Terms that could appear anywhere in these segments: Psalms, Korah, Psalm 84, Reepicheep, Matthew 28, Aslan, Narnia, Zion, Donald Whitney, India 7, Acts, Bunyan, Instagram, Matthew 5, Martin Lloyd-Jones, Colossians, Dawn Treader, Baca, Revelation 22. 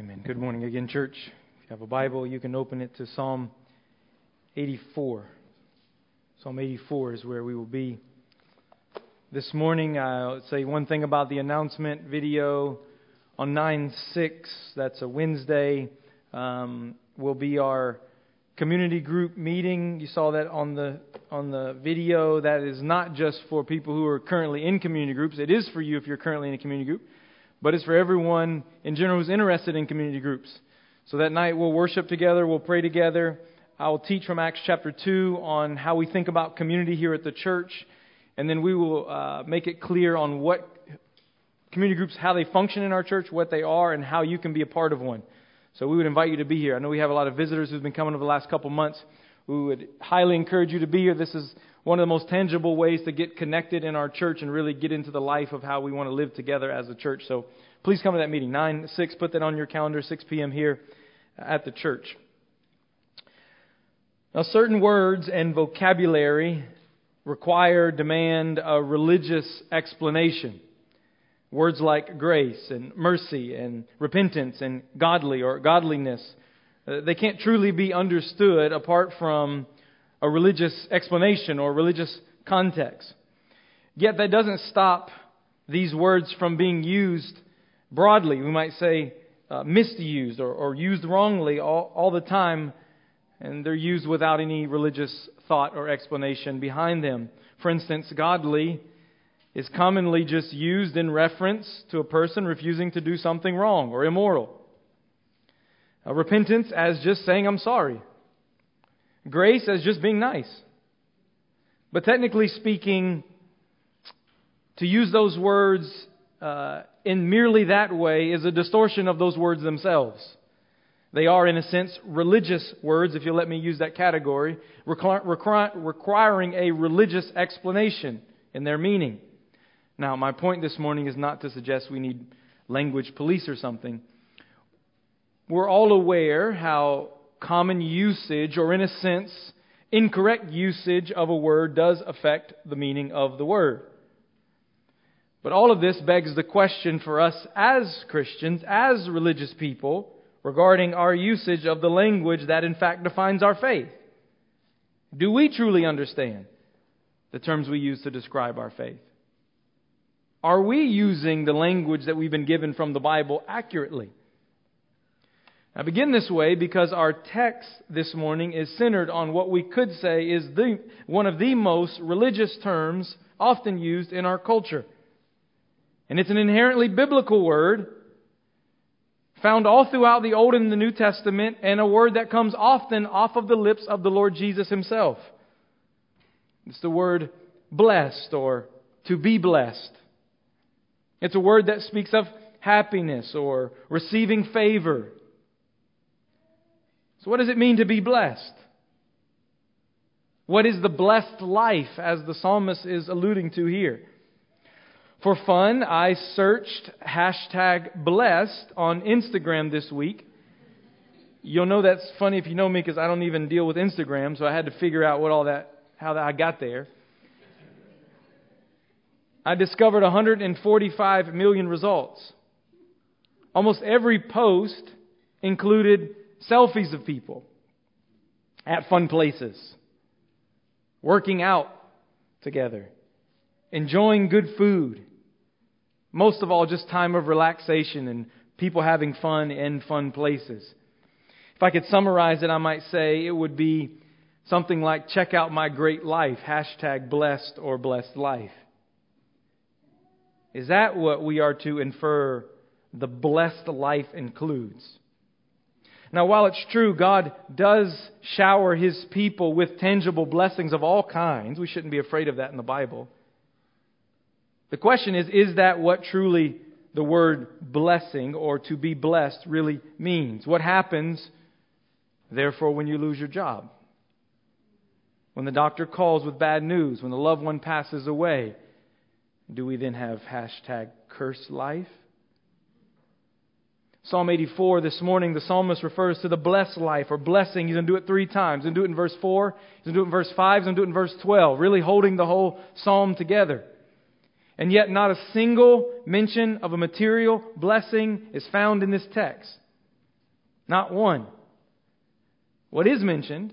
Amen. Good morning again, church. If you have a Bible, you can open it to Psalm 84. Psalm 84 is where we will be this morning. I'll say one thing about the announcement video on 9/6. That's a Wednesday. Will be our community group meeting. You saw that on the video. That is not just for people who are currently in community groups. It is for you if you're currently in a community group. But it's for everyone in general who's interested in community groups. So that night we'll worship together, we'll pray together. I'll teach from Acts chapter 2 on how we think about community here at the church. And then we will make it clear on what community groups, how they function in our church, what they are, and how you can be a part of one. So we would invite you to be here. I know we have a lot of visitors who've been coming over the last couple months. We would highly encourage you to be here. This is one of the most tangible ways to get connected in our church and really get into the life of how we want to live together as a church. So please come to that meeting, 9/6. Put that on your calendar, 6 p.m. here at the church. Now, certain words and vocabulary demand a religious explanation. Words like grace and mercy and repentance and godly or godliness, they can't truly be understood apart from a religious explanation or religious context. Yet that doesn't stop these words from being used broadly. We might say misused or used wrongly all the time, and they're used without any religious thought or explanation behind them. For instance, godly is commonly just used in reference to a person refusing to do something wrong or immoral. Repentance as just saying, "I'm sorry." Grace as just being nice. But technically speaking, to use those words in merely that way is a distortion of those words themselves. They are, in a sense, religious words, if you'll let me use that category, requiring a religious explanation in their meaning. Now, my point this morning is not to suggest we need language police or something. We're all aware how common usage, or in a sense, incorrect usage of a word does affect the meaning of the word. But all of this begs the question for us as Christians, as religious people, regarding our usage of the language that in fact defines our faith. Do we truly understand the terms we use to describe our faith? Are we using the language that we've been given from the Bible accurately? I begin this way because our text this morning is centered on what we could say is one of the most religious terms often used in our culture. And it's an inherently biblical word found all throughout the Old and the New Testament, and a word that comes often off of the lips of the Lord Jesus himself. It's the word blessed, or to be blessed. It's a word that speaks of happiness or receiving favor. So what does it mean to be blessed? What is the blessed life, as the psalmist is alluding to here? For fun, I searched #blessed on Instagram this week. You'll know that's funny if you know me, because I don't even deal with Instagram, so I had to figure out how I got there. I discovered 145 million results. Almost every post included selfies of people at fun places, working out together, enjoying good food. Most of all, just time of relaxation and people having fun in fun places. If I could summarize it, I might say it would be something like, check out my great life, #blessed or blessed life. Is that what we are to infer the blessed life includes? Now, while it's true God does shower His people with tangible blessings of all kinds, we shouldn't be afraid of that in the Bible. The question is that what truly the word blessing or to be blessed really means? What happens, therefore, when you lose your job? When the doctor calls with bad news? When the loved one passes away? Do we then have #cursed life? Psalm 84, this morning, the psalmist refers to the blessed life or blessing. He's going to do it three times. He's going to do it in verse 4. He's going to do it in verse 5. He's going to do it in verse 12, really holding the whole psalm together. And yet not a single mention of a material blessing is found in this text. Not one. What is mentioned,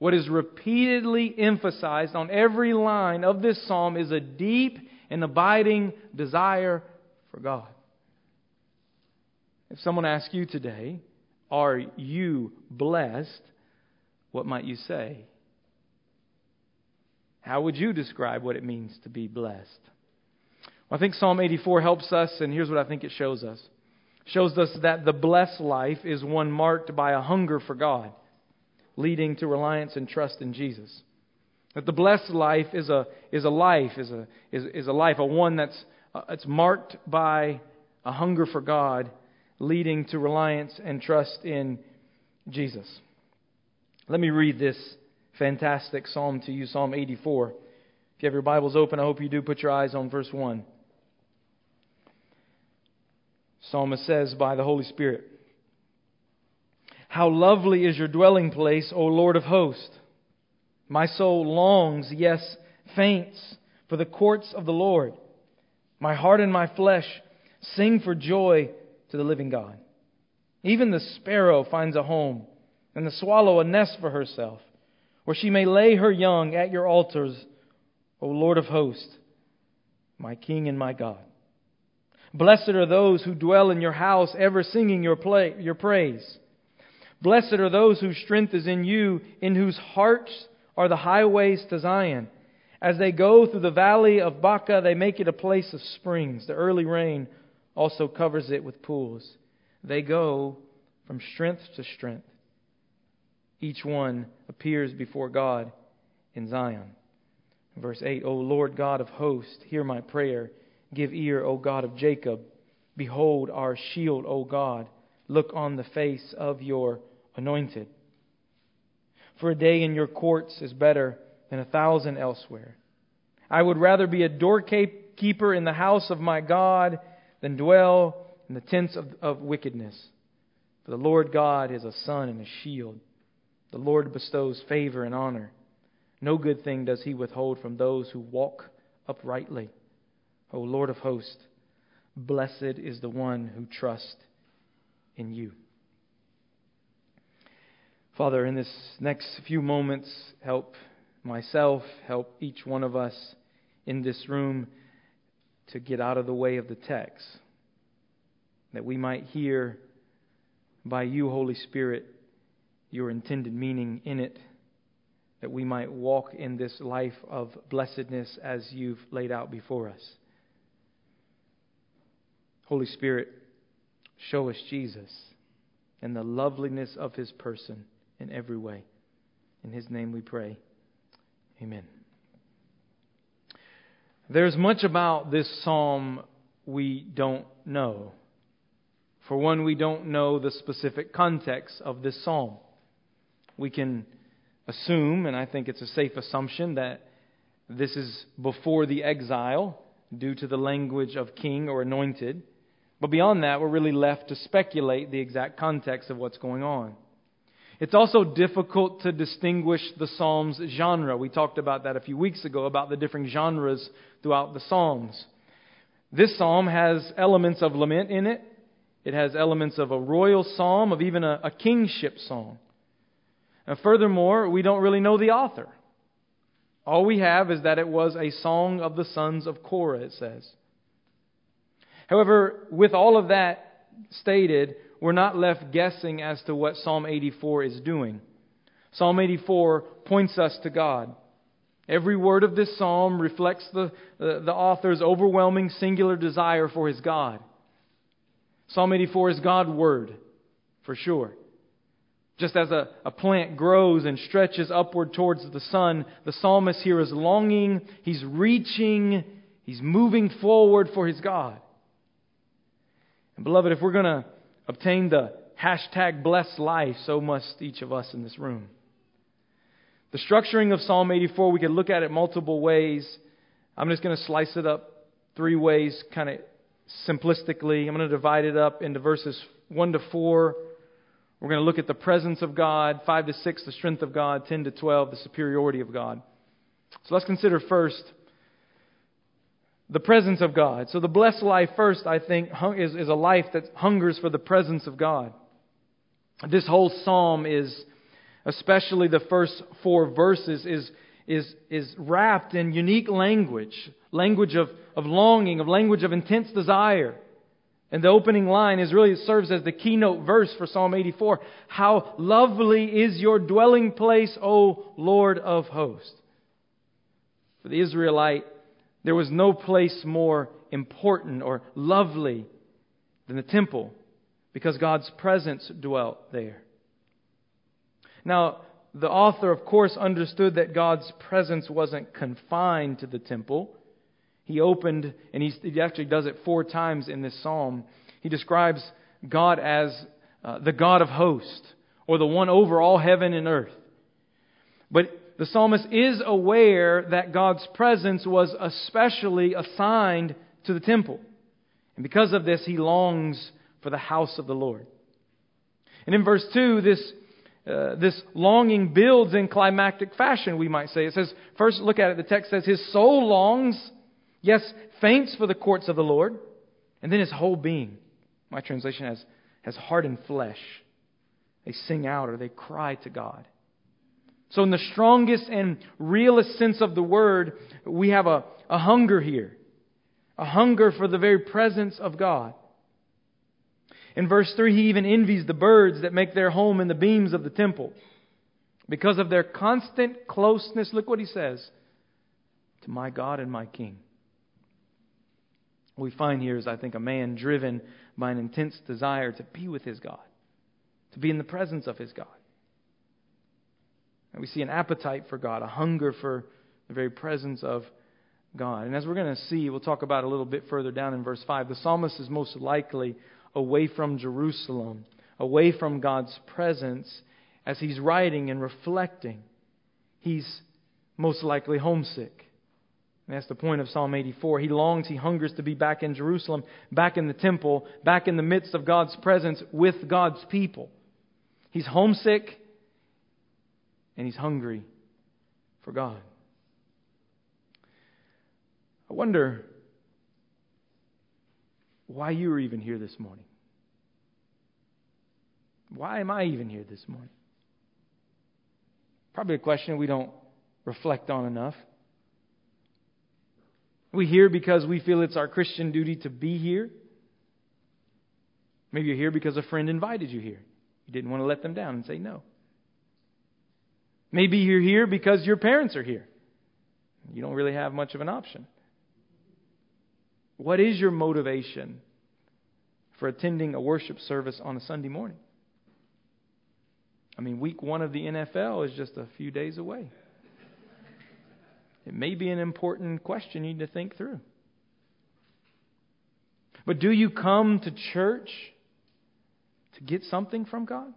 what is repeatedly emphasized on every line of this psalm is a deep and abiding desire for God. If someone asks you today, are you blessed? What might you say? How would you describe what it means to be blessed? Well, I think Psalm 84 helps us, and here's what I think it shows us. It shows us that the blessed life is one marked by a hunger for God, leading to reliance and trust in Jesus. That the blessed life is a life that's marked by a hunger for God, leading to reliance and trust in Jesus. Let me read this fantastic psalm to you, Psalm 84. If you have your Bibles open, I hope you do, put your eyes on verse 1. Psalmist says by the Holy Spirit, "How lovely is your dwelling place, O Lord of hosts! My soul longs, yes, faints, for the courts of the Lord. My heart and my flesh sing for joy to the living God. Even the sparrow finds a home, and the swallow a nest for herself, where she may lay her young at your altars, O Lord of hosts, my King and my God. Blessed are those who dwell in your house, ever singing your praise. Blessed are those whose strength is in you, in whose hearts are the highways to Zion. As they go through the valley of Baca, they make it a place of springs. The early rain also covers it with pools. They go from strength to strength. Each one appears before God in Zion." Verse 8, "O Lord God of hosts, hear my prayer. Give ear, O God of Jacob. Behold our shield, O God. Look on the face of your anointed. For a day in your courts is better than 1,000 elsewhere. I would rather be a doorkeeper in the house of my God than dwell in the tents of wickedness. For the Lord God is a sun and a shield. The Lord bestows favor and honor. No good thing does He withhold from those who walk uprightly. O Lord of hosts, blessed is the one who trusts in you." Father, in this next few moments, help myself, help each one of us in this room to get out of the way of the text, that we might hear by you, Holy Spirit, your intended meaning in it, that we might walk in this life of blessedness as you've laid out before us. Holy Spirit, show us Jesus and the loveliness of His person in every way. In His name we pray. Amen. There's much about this psalm we don't know. For one, we don't know the specific context of this psalm. We can assume, and I think it's a safe assumption, that this is before the exile due to the language of king or anointed. But beyond that, we're really left to speculate the exact context of what's going on. It's also difficult to distinguish the psalm's genre. We talked about that a few weeks ago, about the different genres throughout the psalms. This psalm has elements of lament in it. It has elements of a royal psalm, of even a kingship psalm. And furthermore, we don't really know the author. All we have is that it was a song of the sons of Korah, it says. However, with all of that stated, we're not left guessing as to what Psalm 84 is doing. Psalm 84 points us to God. Every word of this psalm reflects the author's overwhelming singular desire for his God. Psalm 84 is God's word, for sure. Just as a plant grows and stretches upward towards the sun, the psalmist here is longing, he's reaching, he's moving forward for his God. And beloved, if we're going to obtain the hashtag blessed life, so must each of us in this room. The structuring of Psalm 84, we could look at it multiple ways. I'm just going to slice it up three ways, kind of simplistically. I'm going to divide it up into verses 1 to 4. We're going to look at the presence of God, 5 to 6, the strength of God, 10 to 12, the superiority of God. So let's consider first the presence of God. So the blessed life first, I think, is a life that hungers for the presence of God. This whole psalm is, especially the first four verses, is wrapped in unique language. Language of longing, of language of intense desire. And the opening line is really, it serves as the keynote verse for Psalm 84. How lovely is your dwelling place, O Lord of hosts. For the Israelite, there was no place more important or lovely than the temple, because God's presence dwelt there. Now, the author, of course, understood that God's presence wasn't confined to the temple. He opened, and he actually does it four times in this psalm. He describes God as the God of hosts, or the one over all heaven and earth. But the psalmist is aware that God's presence was especially assigned to the temple. And because of this, he longs for the house of the Lord. And in verse 2, this longing builds in climactic fashion, we might say. It says, first look at it, the text says, his soul longs, yes, faints for the courts of the Lord, and then his whole being. My translation has heart and flesh. They sing out, or they cry to God. So in the strongest and realest sense of the word, we have a hunger here. A hunger for the very presence of God. In verse 3, he even envies the birds that make their home in the beams of the temple. Because of their constant closeness, look what he says, to my God and my King. What we find here is, I think, a man driven by an intense desire to be with his God, to be in the presence of his God. And we see an appetite for God, a hunger for the very presence of God. And as we're going to see, we'll talk about a little bit further down in verse 5, the psalmist is most likely away from Jerusalem, away from God's presence, as he's writing and reflecting. He's most likely homesick. And that's the point of Psalm 84. He longs, he hungers to be back in Jerusalem, back in the temple, back in the midst of God's presence with God's people. He's homesick. And he's hungry for God. I wonder why you are even here this morning. Why am I even here this morning? Probably a question we don't reflect on enough. We're here because we feel it's our Christian duty to be here. Maybe you're here because a friend invited you here. You didn't want to let them down and say no. Maybe you're here because your parents are here. You don't really have much of an option. What is your motivation for attending a worship service on a Sunday morning? I mean, week one of the NFL is just a few days away. It may be an important question you need to think through. But do you come to church to get something from God?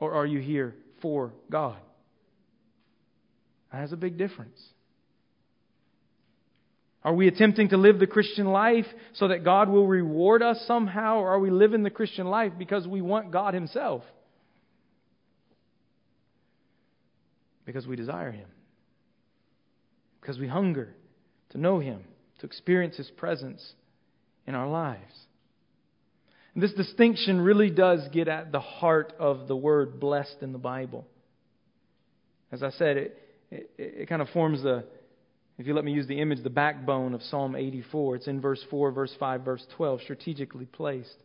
Or are you here for God? That has a big difference. Are we attempting to live the Christian life so that God will reward us somehow? Or are we living the Christian life because we want God Himself? Because we desire Him. Because we hunger to know Him, to experience His presence in our lives. And this distinction really does get at the heart of the word blessed in the Bible. As I said, it kind of forms the, if you let me use the image, the backbone of Psalm 84. It's in verse 4, verse 5, verse 12, strategically placed.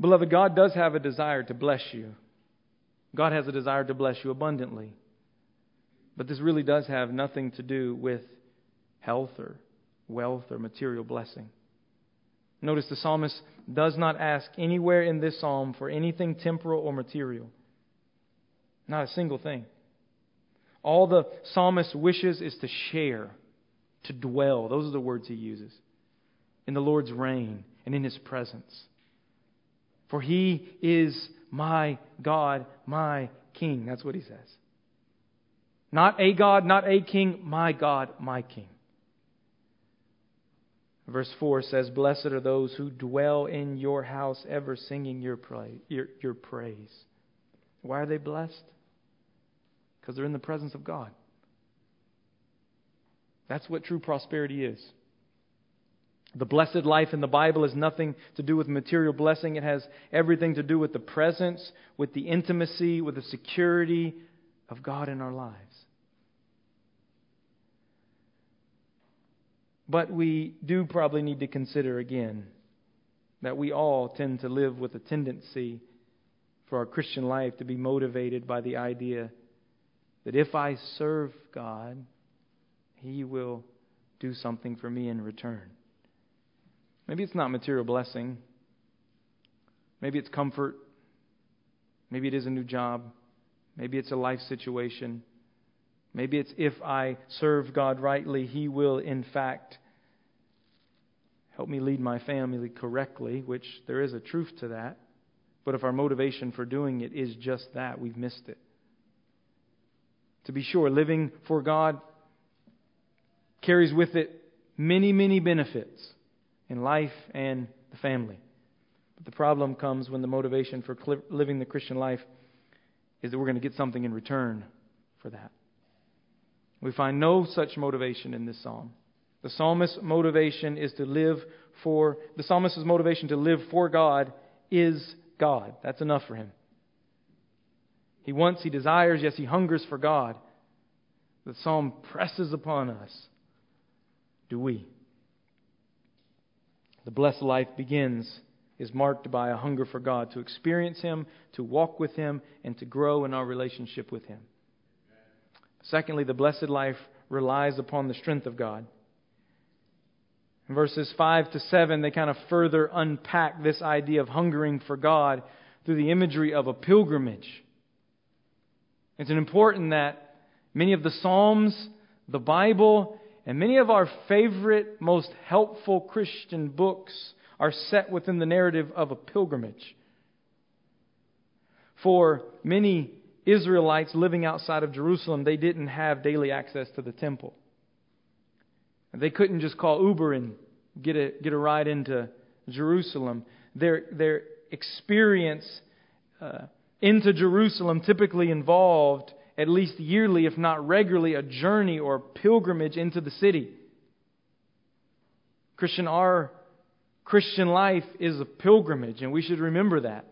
Beloved, God does have a desire to bless you. God has a desire to bless you abundantly. But this really does have nothing to do with health or wealth or material blessing. Notice the psalmist does not ask anywhere in this psalm for anything temporal or material. Not a single thing. All the psalmist wishes is to share, to dwell. Those are the words he uses. In the Lord's reign and in His presence. For He is my God, my King. That's what he says. Not a God, not a king, my God, my King. Verse 4 says, blessed are those who dwell in your house, ever singing your praise. Why are they blessed? Because they're in the presence of God. That's what true prosperity is. The blessed life in the Bible has nothing to do with material blessing. It has everything to do with the presence, with the intimacy, with the security of God in our lives. But we do probably need to consider again that we all tend to live with a tendency for our Christian life to be motivated by the idea that if I serve God, He will do something for me in return. Maybe it's not material blessing. Maybe it's comfort. Maybe it is a new job. Maybe it's a life situation. Maybe it's if I serve God rightly, He will, in fact, help me lead my family correctly, which there is a truth to that. But if our motivation for doing it is just that, we've missed it. To be sure, living for God carries with it many, many benefits in life and the family. But the problem comes when the motivation for living the Christian life is that we're going to get something in return for that. We find no such motivation in this psalm. The psalmist's motivation to live for God is God. That's enough for him. He wants, he desires, yes, he hungers for God. The psalm presses upon us. Do we? The blessed life is marked by a hunger for God, to experience Him, to walk with Him, and to grow in our relationship with Him. Secondly, the blessed life relies upon the strength of God. In verses 5 to 7, they kind of further unpack this idea of hungering for God through the imagery of a pilgrimage. It's important that many of the Psalms, the Bible, and many of our favorite, most helpful Christian books are set within the narrative of a pilgrimage. For many Israelites living outside of Jerusalem, they didn't have daily access to the temple. They couldn't just call Uber and get a ride into Jerusalem. Their experience into Jerusalem typically involved, at least yearly, if not regularly, a journey or pilgrimage into the city. Our Christian life is a pilgrimage, and we should remember that.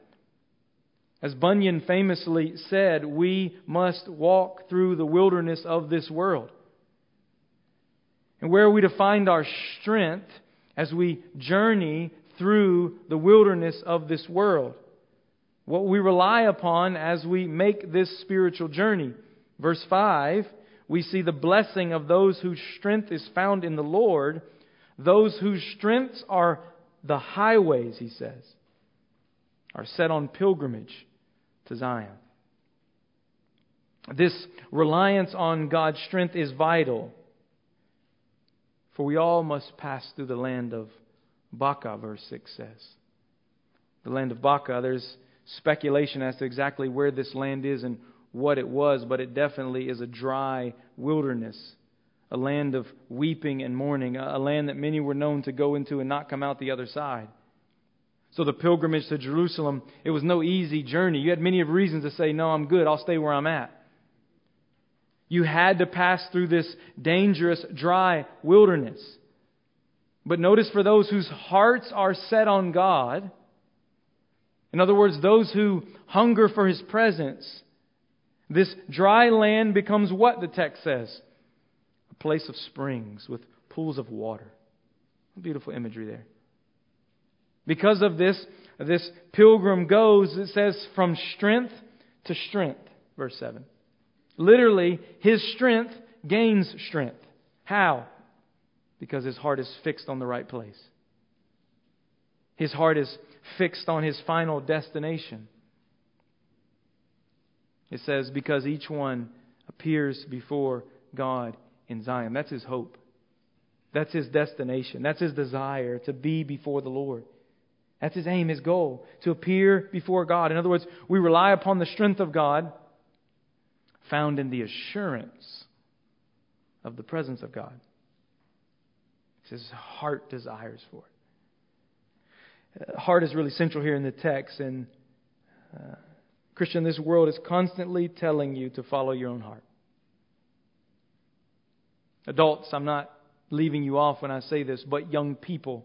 As Bunyan famously said, we must walk through the wilderness of this world. And where are we to find our strength as we journey through the wilderness of this world? What we rely upon as we make this spiritual journey. Verse 5, we see the blessing of those whose strength is found in the Lord, those whose strengths are the highways, he says, are set on pilgrimage to Zion. This reliance on God's strength is vital, for we all must pass through the land of Baca, verse 6 says. The land of Baca, there's speculation as to exactly where this land is and what it was, but it definitely is a dry wilderness, a land of weeping and mourning, a land that many were known to go into and not come out the other side. So the pilgrimage to Jerusalem, it was no easy journey. You had many reasons to say, no, I'm good, I'll stay where I'm at. You had to pass through this dangerous, dry wilderness. But notice, for those whose hearts are set on God, in other words, those who hunger for His presence, this dry land becomes what, the text says? A place of springs with pools of water. Beautiful imagery there. Because of this, this pilgrim goes, it says, from strength to strength, verse 7. Literally, his strength gains strength. How? Because his heart is fixed on the right place. His heart is fixed on his final destination. It says, because each one appears before God in Zion. That's his hope. That's his destination. That's his desire, to be before the Lord. That's his aim, his goal, to appear before God. In other words, we rely upon the strength of God found in the assurance of the presence of God. It says his heart desires for it. Heart is really central here in the text, and Christian, this world is constantly telling you to follow your own heart. Adults, I'm not leaving you off when I say this, but young people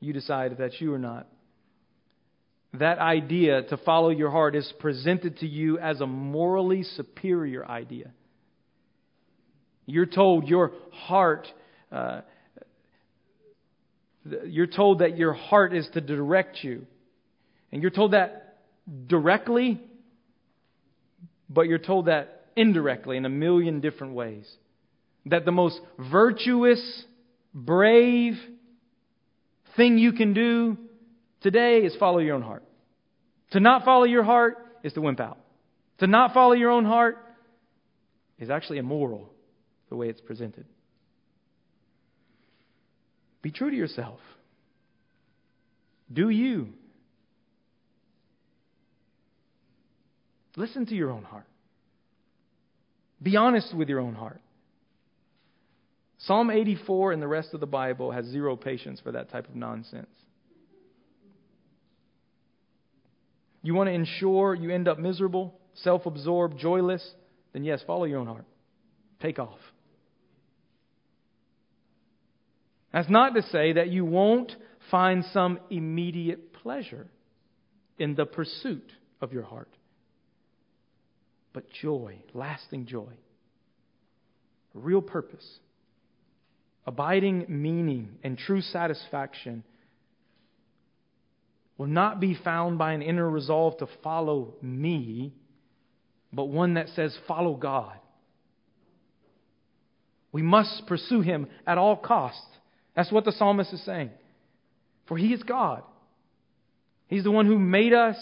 You decide if that's you or not. That idea to follow your heart is presented to you as a morally superior idea. You're told your heart, you're told that your heart is to direct you. And you're told that directly, but you're told that indirectly in a million different ways. That the most virtuous, brave thing you can do today is follow your own heart. To not follow your heart is to wimp out. To not follow your own heart is actually immoral, the way it's presented. Be true to yourself. Do you. Listen to your own heart. Be honest with your own heart. Psalm 84 and the rest of the Bible has zero patience for that type of nonsense. You want to ensure you end up miserable, self-absorbed, joyless? Then yes, follow your own heart. Take off. That's not to say that you won't find some immediate pleasure in the pursuit of your heart. But joy, lasting joy, real purpose, abiding meaning, and true satisfaction will not be found by an inner resolve to follow me, but one that says, follow God. We must pursue Him at all costs. That's what the psalmist is saying. For He is God. He's the one who made us.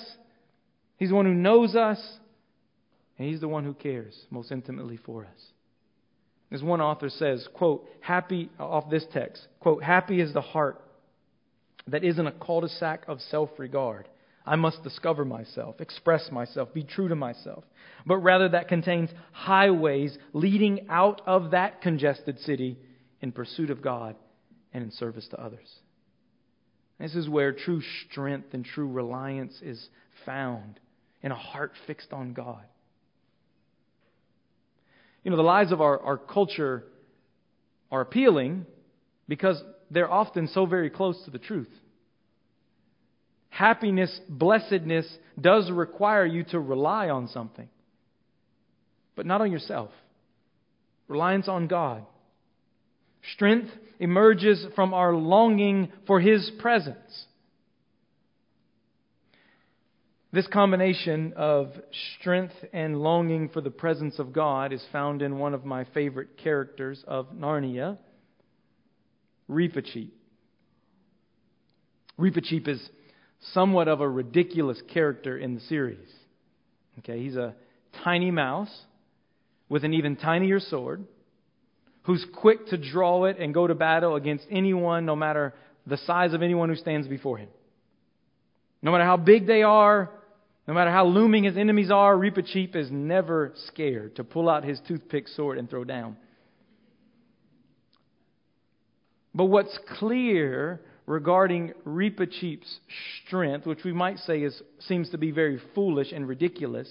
He's the one who knows us. And He's the one who cares most intimately for us. As one author says, quote, happy, off this text, quote, happy is the heart that isn't a cul-de-sac of self-regard. I must discover myself, express myself, be true to myself. But rather that contains highways leading out of that congested city in pursuit of God and in service to others. This is where true strength and true reliance is found, in a heart fixed on God. You know, the lies of our culture are appealing because they're often so very close to the truth. Happiness, blessedness does require you to rely on something, but not on yourself. Reliance on God. Strength emerges from our longing for His presence. This combination of strength and longing for the presence of God is found in one of my favorite characters of Narnia, Reepicheep. Reepicheep is somewhat of a ridiculous character in the series. Okay, he's a tiny mouse with an even tinier sword who's quick to draw it and go to battle against anyone, no matter the size of anyone who stands before him. No matter how big they are, no matter how looming his enemies are, Reepicheep is never scared to pull out his toothpick sword and throw down. But what's clear regarding Reepicheep's strength, which we might say seems to be very foolish and ridiculous,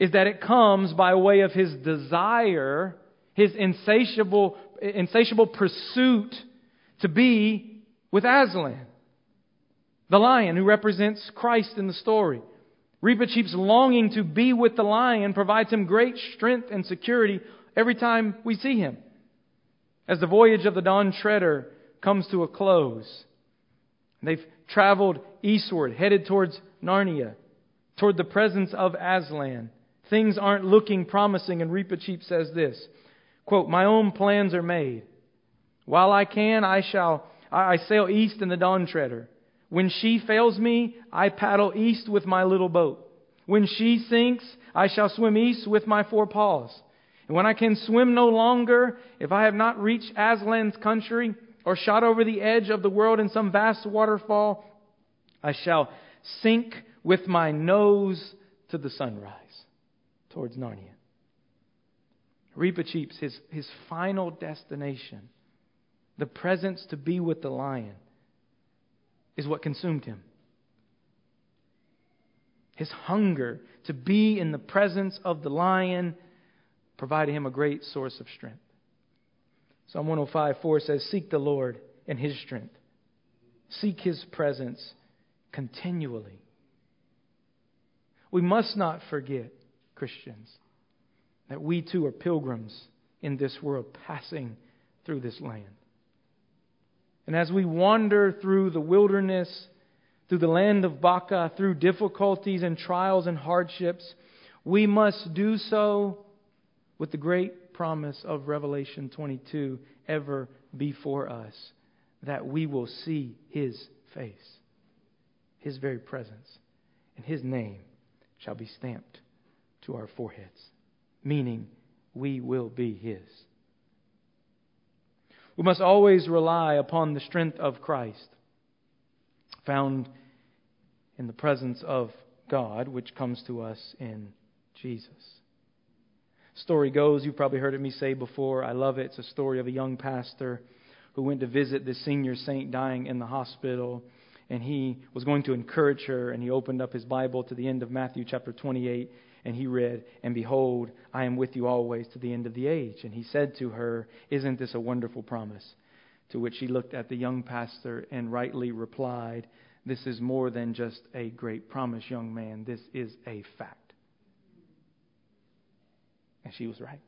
is that it comes by way of his desire, his insatiable pursuit to be with Aslan, the lion who represents Christ in the story. Reepicheep's longing to be with the lion provides him great strength and security every time we see him. As the voyage of the Dawn Treader comes to a close, they've traveled eastward, headed towards Narnia, toward the presence of Aslan. Things aren't looking promising, and Reepicheep says this, quote, my own plans are made. While I can, I sail east in the Dawn Treader. When she fails me, I paddle east with my little boat. When she sinks, I shall swim east with my four paws. And when I can swim no longer, if I have not reached Aslan's country or shot over the edge of the world in some vast waterfall, I shall sink with my nose to the sunrise towards Narnia. Reepicheep's his final destination, the presence to be with the lion, is what consumed him. His hunger to be in the presence of the lion provided him a great source of strength. Psalm 105:4 says, seek the Lord and His strength. Seek His presence continually. We must not forget, Christians, that we too are pilgrims in this world, passing through this land. And as we wander through the wilderness, through the land of Baca, through difficulties and trials and hardships, we must do so with the great promise of Revelation 22 ever before us, that we will see His face, His very presence, and His name shall be stamped to our foreheads, meaning we will be His. We must always rely upon the strength of Christ, found in the presence of God, which comes to us in Jesus. Story goes, you've probably heard me say before, I love it. It's a story of a young pastor who went to visit this senior saint dying in the hospital, and he was going to encourage her, and he opened up his Bible to the end of Matthew chapter 28, and he read, "And behold, I am with you always to the end of the age." And he said to her, "Isn't this a wonderful promise?" To which she looked at the young pastor and rightly replied, "This is more than just a great promise, young man. This is a fact." And she was right.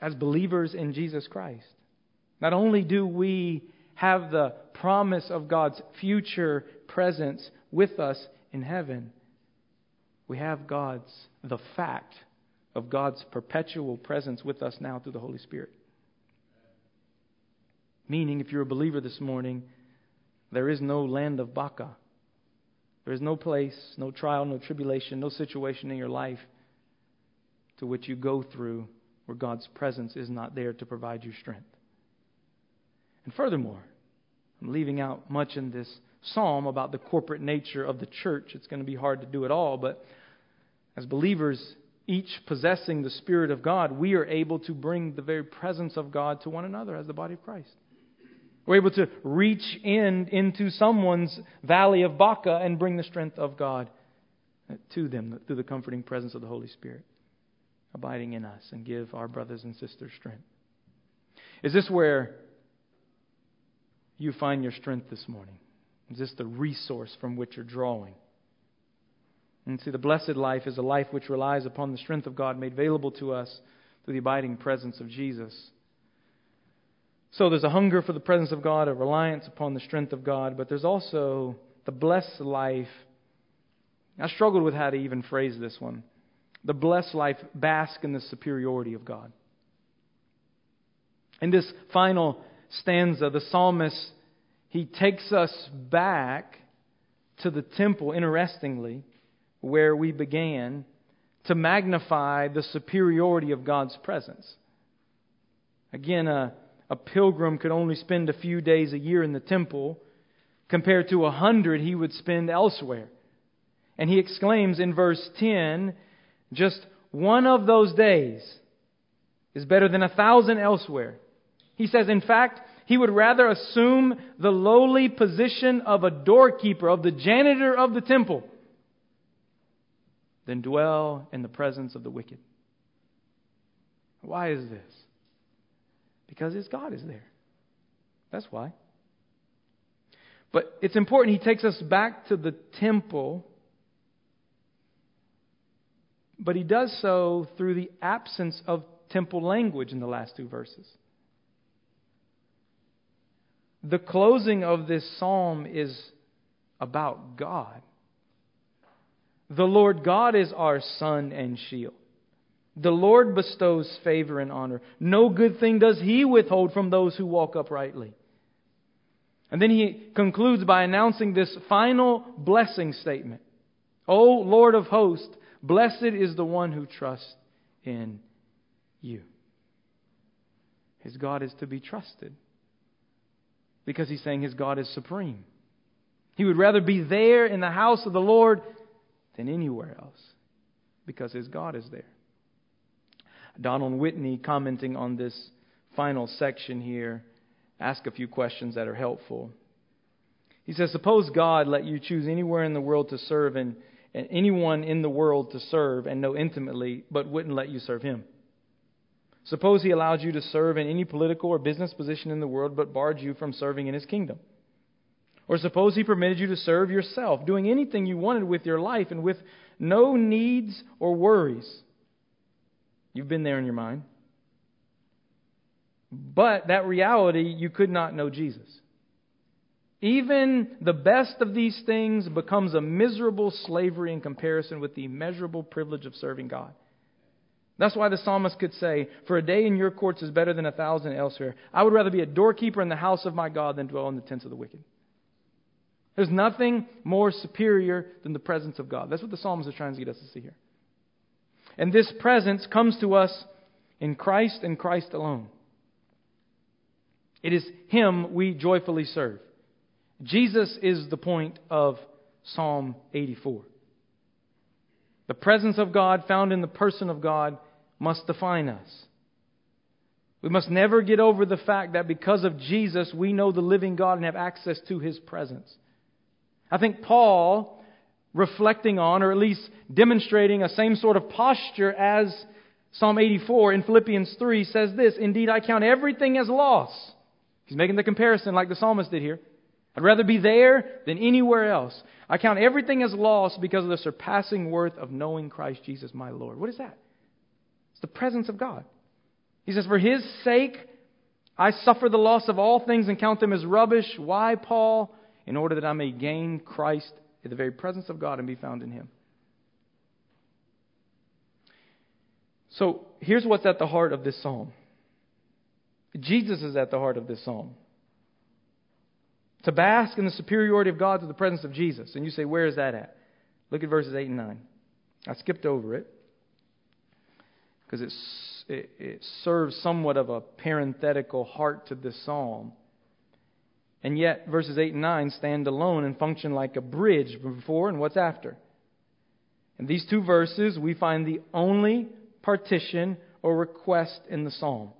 As believers in Jesus Christ, not only do we have the promise of God's future presence with us in heaven, we have the fact of God's perpetual presence with us now through the Holy Spirit. Meaning, if you're a believer this morning, there is no land of Baca. There is no place, no trial, no tribulation, no situation in your life to which you go through where God's presence is not there to provide you strength. And furthermore, I'm leaving out much in this psalm about the corporate nature of the church. It's going to be hard to do it all, but as believers, each possessing the Spirit of God, we are able to bring the very presence of God to one another as the body of Christ. We're able to reach into someone's valley of Baca and bring the strength of God to them through the comforting presence of the Holy Spirit abiding in us, and give our brothers and sisters strength. Is this where you find your strength this morning? Is this the resource from which you're drawing? And see, the blessed life is a life which relies upon the strength of God made available to us through the abiding presence of Jesus. So there's a hunger for the presence of God, a reliance upon the strength of God, but there's also the blessed life. I struggled with how to even phrase this one. The blessed life basks in the superiority of God. In this final stanza, the psalmist, he takes us back to the temple, interestingly, where we began, to magnify the superiority of God's presence. Again, a pilgrim could only spend a few days a year in the temple compared to 100 he would spend elsewhere. And he exclaims in verse 10, "Just one of those days is better than 1,000 elsewhere." He says, in fact, he would rather assume the lowly position of a doorkeeper, of the janitor of the temple, than dwell in the presence of the wicked. Why is this? Because his God is there. That's why. But it's important he takes us back to the temple, but he does so through the absence of temple language in the last two verses. The closing of this psalm is about God. The Lord God is our sun and shield. The Lord bestows favor and honor. No good thing does He withhold from those who walk uprightly. And then he concludes by announcing this final blessing statement. "O Lord of hosts, blessed is the one who trusts in You." His God is to be trusted, because he's saying his God is supreme. He would rather be there in the house of the Lord than anywhere else, because his God is there. Donald Whitney, commenting on this final section here, asked a few questions that are helpful. He says, suppose God let you choose anywhere in the world to serve and anyone in the world to serve and know intimately, but wouldn't let you serve him. Suppose he allowed you to serve in any political or business position in the world, but barred you from serving in his kingdom. Or suppose he permitted you to serve yourself, doing anything you wanted with your life and with no needs or worries. You've been there in your mind. But that reality, you could not know Jesus. Even the best of these things becomes a miserable slavery in comparison with the immeasurable privilege of serving God. That's why the psalmist could say, "For a day in your courts is better than 1,000 elsewhere. I would rather be a doorkeeper in the house of my God than dwell in the tents of the wicked." There's nothing more superior than the presence of God. That's what the psalmist is trying to get us to see here. And this presence comes to us in Christ and Christ alone. It is Him we joyfully serve. Jesus is the point of Psalm 84. The presence of God found in the person of God must define us. We must never get over the fact that because of Jesus, we know the living God and have access to His presence. I think Paul, reflecting on, or at least demonstrating a same sort of posture as Psalm 84 in Philippians 3, says this, "Indeed, I count everything as loss." He's making the comparison like the psalmist did here. "I'd rather be there than anywhere else. I count everything as loss because of the surpassing worth of knowing Christ Jesus my Lord." What is that? It's the presence of God. He says, "For His sake, I suffer the loss of all things and count them as rubbish." Why, Paul? "In order that I may gain Christ in the very presence of God and be found in Him." So here's what's at the heart of this psalm. Jesus is at the heart of this psalm. To bask in the superiority of God to the presence of Jesus. And you say, where is that at? Look at verses 8 and 9. I skipped over it because it serves somewhat of a parenthetical heart to this psalm. And yet, verses 8 and 9 stand alone and function like a bridge before and what's after. In these two verses, we find the only partition or request in the psalm.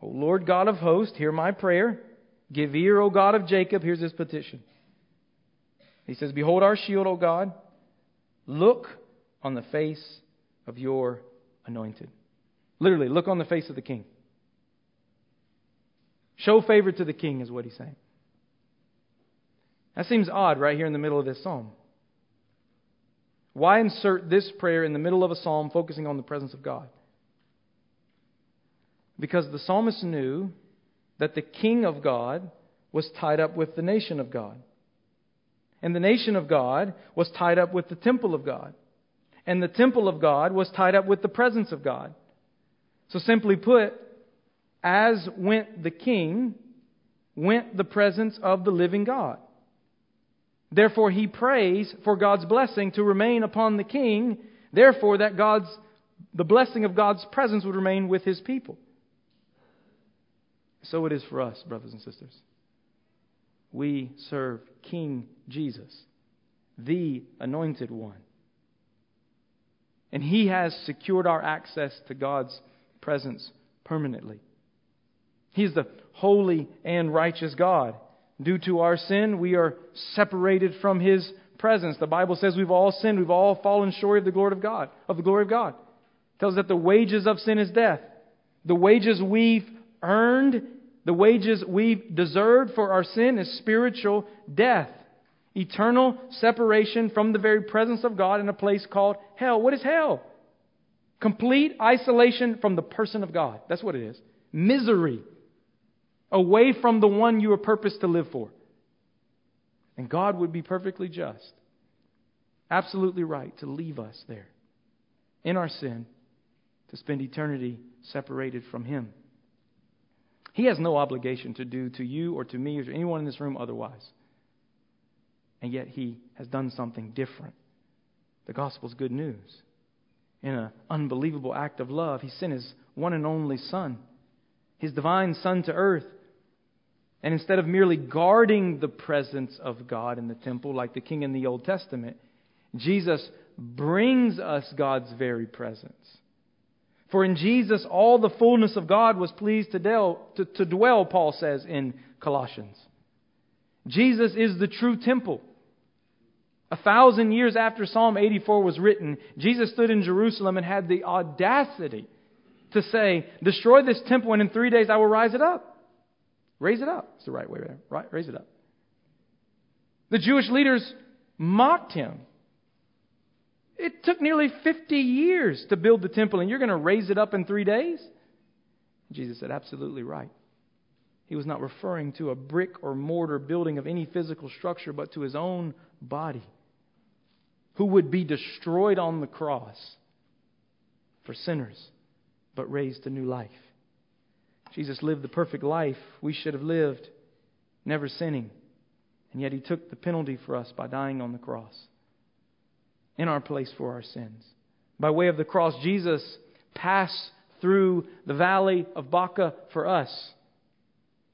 "O Lord God of hosts, hear my prayer. Give ear, O God of Jacob." Here's his petition. He says, "Behold our shield, O God. Look on the face of your anointed." Literally, look on the face of the king. Show favor to the king is what he's saying. That seems odd right here in the middle of this psalm. Why insert this prayer in the middle of a psalm focusing on the presence of God? Because the psalmist knew that the king of God was tied up with the nation of God. And the nation of God was tied up with the temple of God. And the temple of God was tied up with the presence of God. So simply put, as went the king, went the presence of the living God. Therefore, he prays for God's blessing to remain upon the king. Therefore, that the blessing of God's presence would remain with his people. So it is for us, brothers and sisters. We serve King Jesus, the Anointed One. And He has secured our access to God's presence permanently. He is the holy and righteous God. Due to our sin, we are separated from His presence. The Bible says we've all sinned. We've all fallen short of the glory of God. It tells us that the wages of sin is death. The wages we've earned, the wages we've deserved for our sin is spiritual death. Eternal separation from the very presence of God in a place called hell. What is hell? Complete isolation from the person of God. That's what it is. Misery. Away from the one you were purposed to live for. And God would be perfectly just, absolutely right to leave us there in our sin to spend eternity separated from Him. He has no obligation to do to you or to me or to anyone in this room otherwise. And yet He has done something different. The gospel's good news. In an unbelievable act of love, He sent His one and only Son, His divine Son, to earth. And instead of merely guarding the presence of God in the temple like the king in the Old Testament, Jesus brings us God's very presence. For in Jesus, all the fullness of God was pleased to dwell, Paul says in Colossians. Jesus is the true temple. 1,000 years after Psalm 84 was written, Jesus stood in Jerusalem and had the audacity to say, "Destroy this temple and in 3 days I will raise it up." Raise it up. It's the right way there. Right? Raise it up. The Jewish leaders mocked him. It took nearly 50 years to build the temple, and you're going to raise it up in 3 days? Jesus said, absolutely right. He was not referring to a brick or mortar building of any physical structure, but to his own body, who would be destroyed on the cross for sinners, but raised to new life. Jesus lived the perfect life we should have lived, never sinning. And yet He took the penalty for us by dying on the cross, in our place for our sins. By way of the cross, Jesus passed through the valley of Baca for us.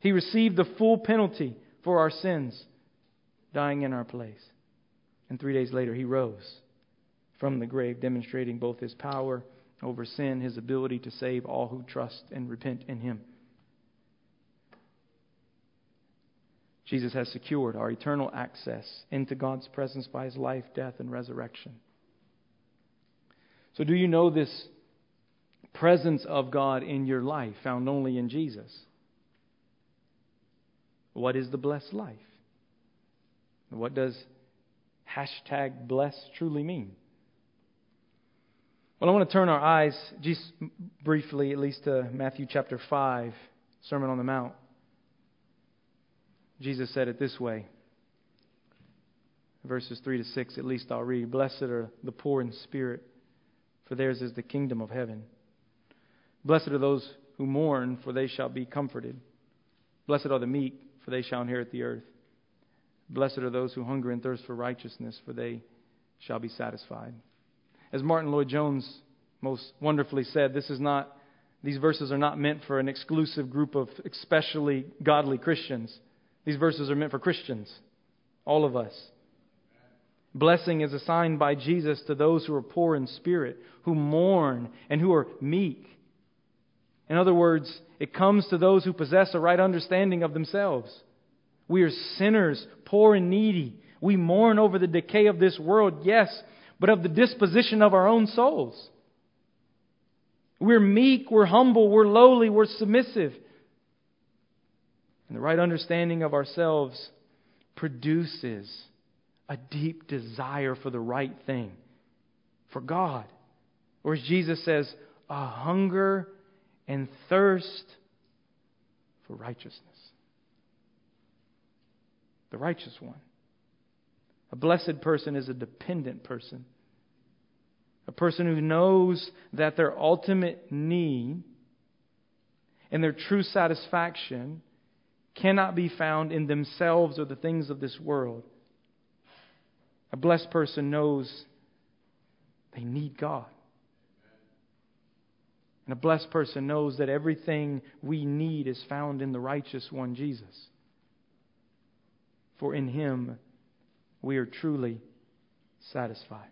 He received the full penalty for our sins, dying in our place. And 3 days later, He rose from the grave, demonstrating both His power over sin, His ability to save all who trust and repent in Him. Jesus has secured our eternal access into God's presence by His life, death, and resurrection. So do you know this presence of God in your life found only in Jesus? What is the blessed life? What does #bless truly mean? Well, I want to turn our eyes just briefly, at least, to Matthew chapter 5, Sermon on the Mount. Jesus said it this way, verses 3-6, at least I'll read. Blessed are the poor in spirit, for theirs is the kingdom of heaven. Blessed are those who mourn, for they shall be comforted. Blessed are the meek, for they shall inherit the earth. Blessed are those who hunger and thirst for righteousness, for they shall be satisfied. As Martin Lloyd-Jones most wonderfully said, these verses are not meant for an exclusive group of especially godly Christians. These verses are meant for Christians, all of us. Blessing is assigned by Jesus to those who are poor in spirit, who mourn, and who are meek. In other words, it comes to those who possess a right understanding of themselves. We are sinners, poor and needy. We mourn over the decay of this world, yes, but of the disposition of our own souls. We're meek, we're humble, we're lowly, we're submissive. And the right understanding of ourselves produces a deep desire for the right thing, for God. Or as Jesus says, a hunger and thirst for righteousness. The righteous one. A blessed person is a dependent person. A person who knows that their ultimate need and their true satisfaction cannot be found in themselves or the things of this world. A blessed person knows they need God. And a blessed person knows that everything we need is found in the righteous one, Jesus. For in Him we are truly satisfied.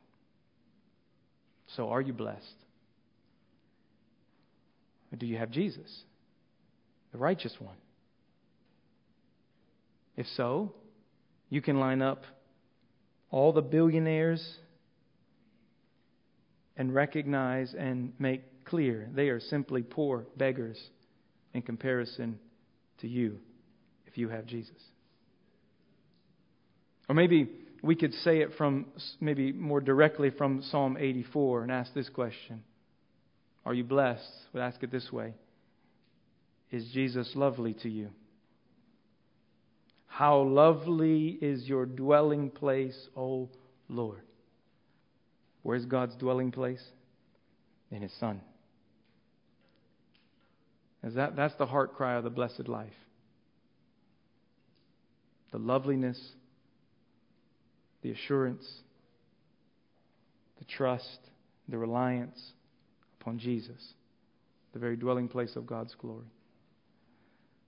So are you blessed? Or do you have Jesus, the righteous one? If so, you can line up all the billionaires and recognize and make clear they are simply poor beggars in comparison to you if you have Jesus. Or maybe we could say it from maybe more directly from Psalm 84 and ask this question. Are you blessed? We'll ask it this way. Is Jesus lovely to you? How lovely is your dwelling place, O Lord. Where's God's dwelling place? In His Son. That's the heart cry of the blessed life. The loveliness, the assurance, the trust, the reliance upon Jesus, the very dwelling place of God's glory.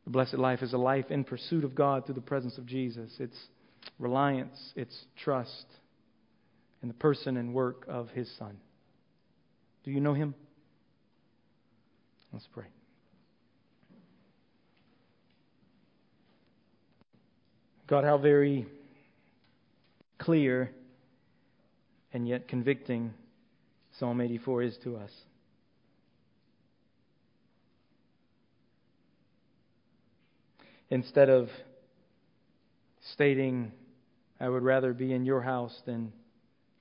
The blessed life is a life in pursuit of God through the presence of Jesus. It's reliance, it's trust in the person and work of His Son. Do you know Him? Let's pray. God, how very clear and yet convicting Psalm 84 is to us. Instead of stating I would rather be in your house than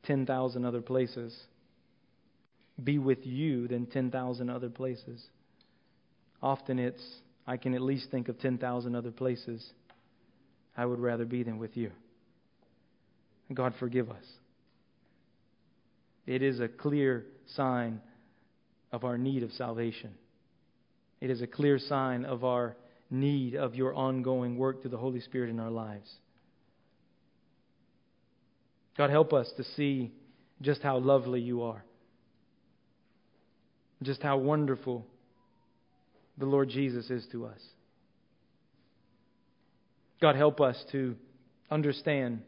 10,000 other places. Be with you than 10,000 other places. Often it's, I can at least think of 10,000 other places I would rather be than with you. God, forgive us. It is a clear sign of our need of salvation. It is a clear sign of our need of your ongoing work through the Holy Spirit in our lives. God, help us to see just how lovely you are. Just how wonderful the Lord Jesus is to us. God, help us to understand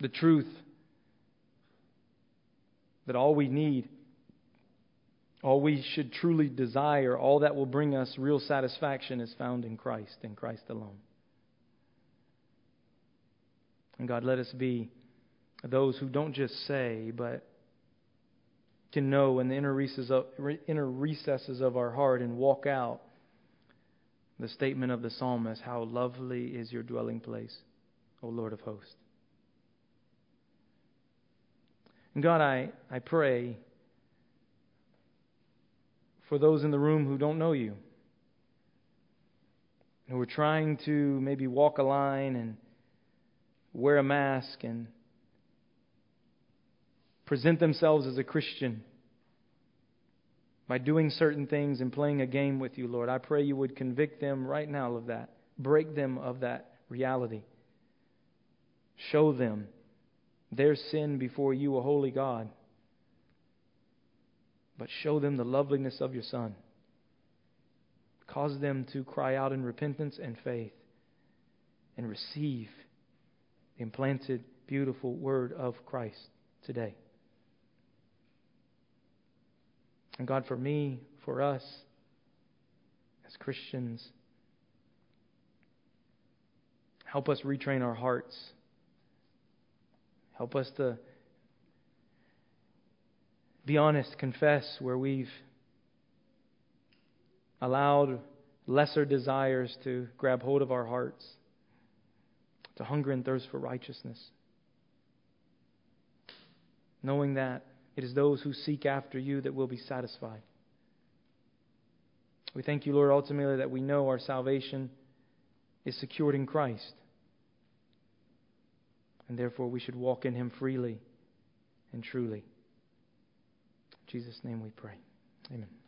the truth that all we need, all we should truly desire, all that will bring us real satisfaction is found in Christ alone. And God, let us be those who don't just say, but can know in the inner recesses of our heart and walk out the statement of the psalmist, how lovely is your dwelling place, O Lord of hosts. And God, I pray for those in the room who don't know you, who are trying to maybe walk a line and wear a mask and present themselves as a Christian by doing certain things and playing a game with you, Lord. I pray you would convict them right now of that. Break them of that reality. Show them their sin before you, a holy God. But show them the loveliness of your Son. Cause them to cry out in repentance and faith and receive the implanted, beautiful word of Christ today. And God, for me, for us, as Christians, help us retrain our hearts. Help us to be honest, confess where we've allowed lesser desires to grab hold of our hearts, to hunger and thirst for righteousness. Knowing that it is those who seek after you that will be satisfied. We thank you, Lord, ultimately that we know our salvation is secured in Christ. And therefore we should walk in Him freely and truly. In Jesus' name we pray. Amen.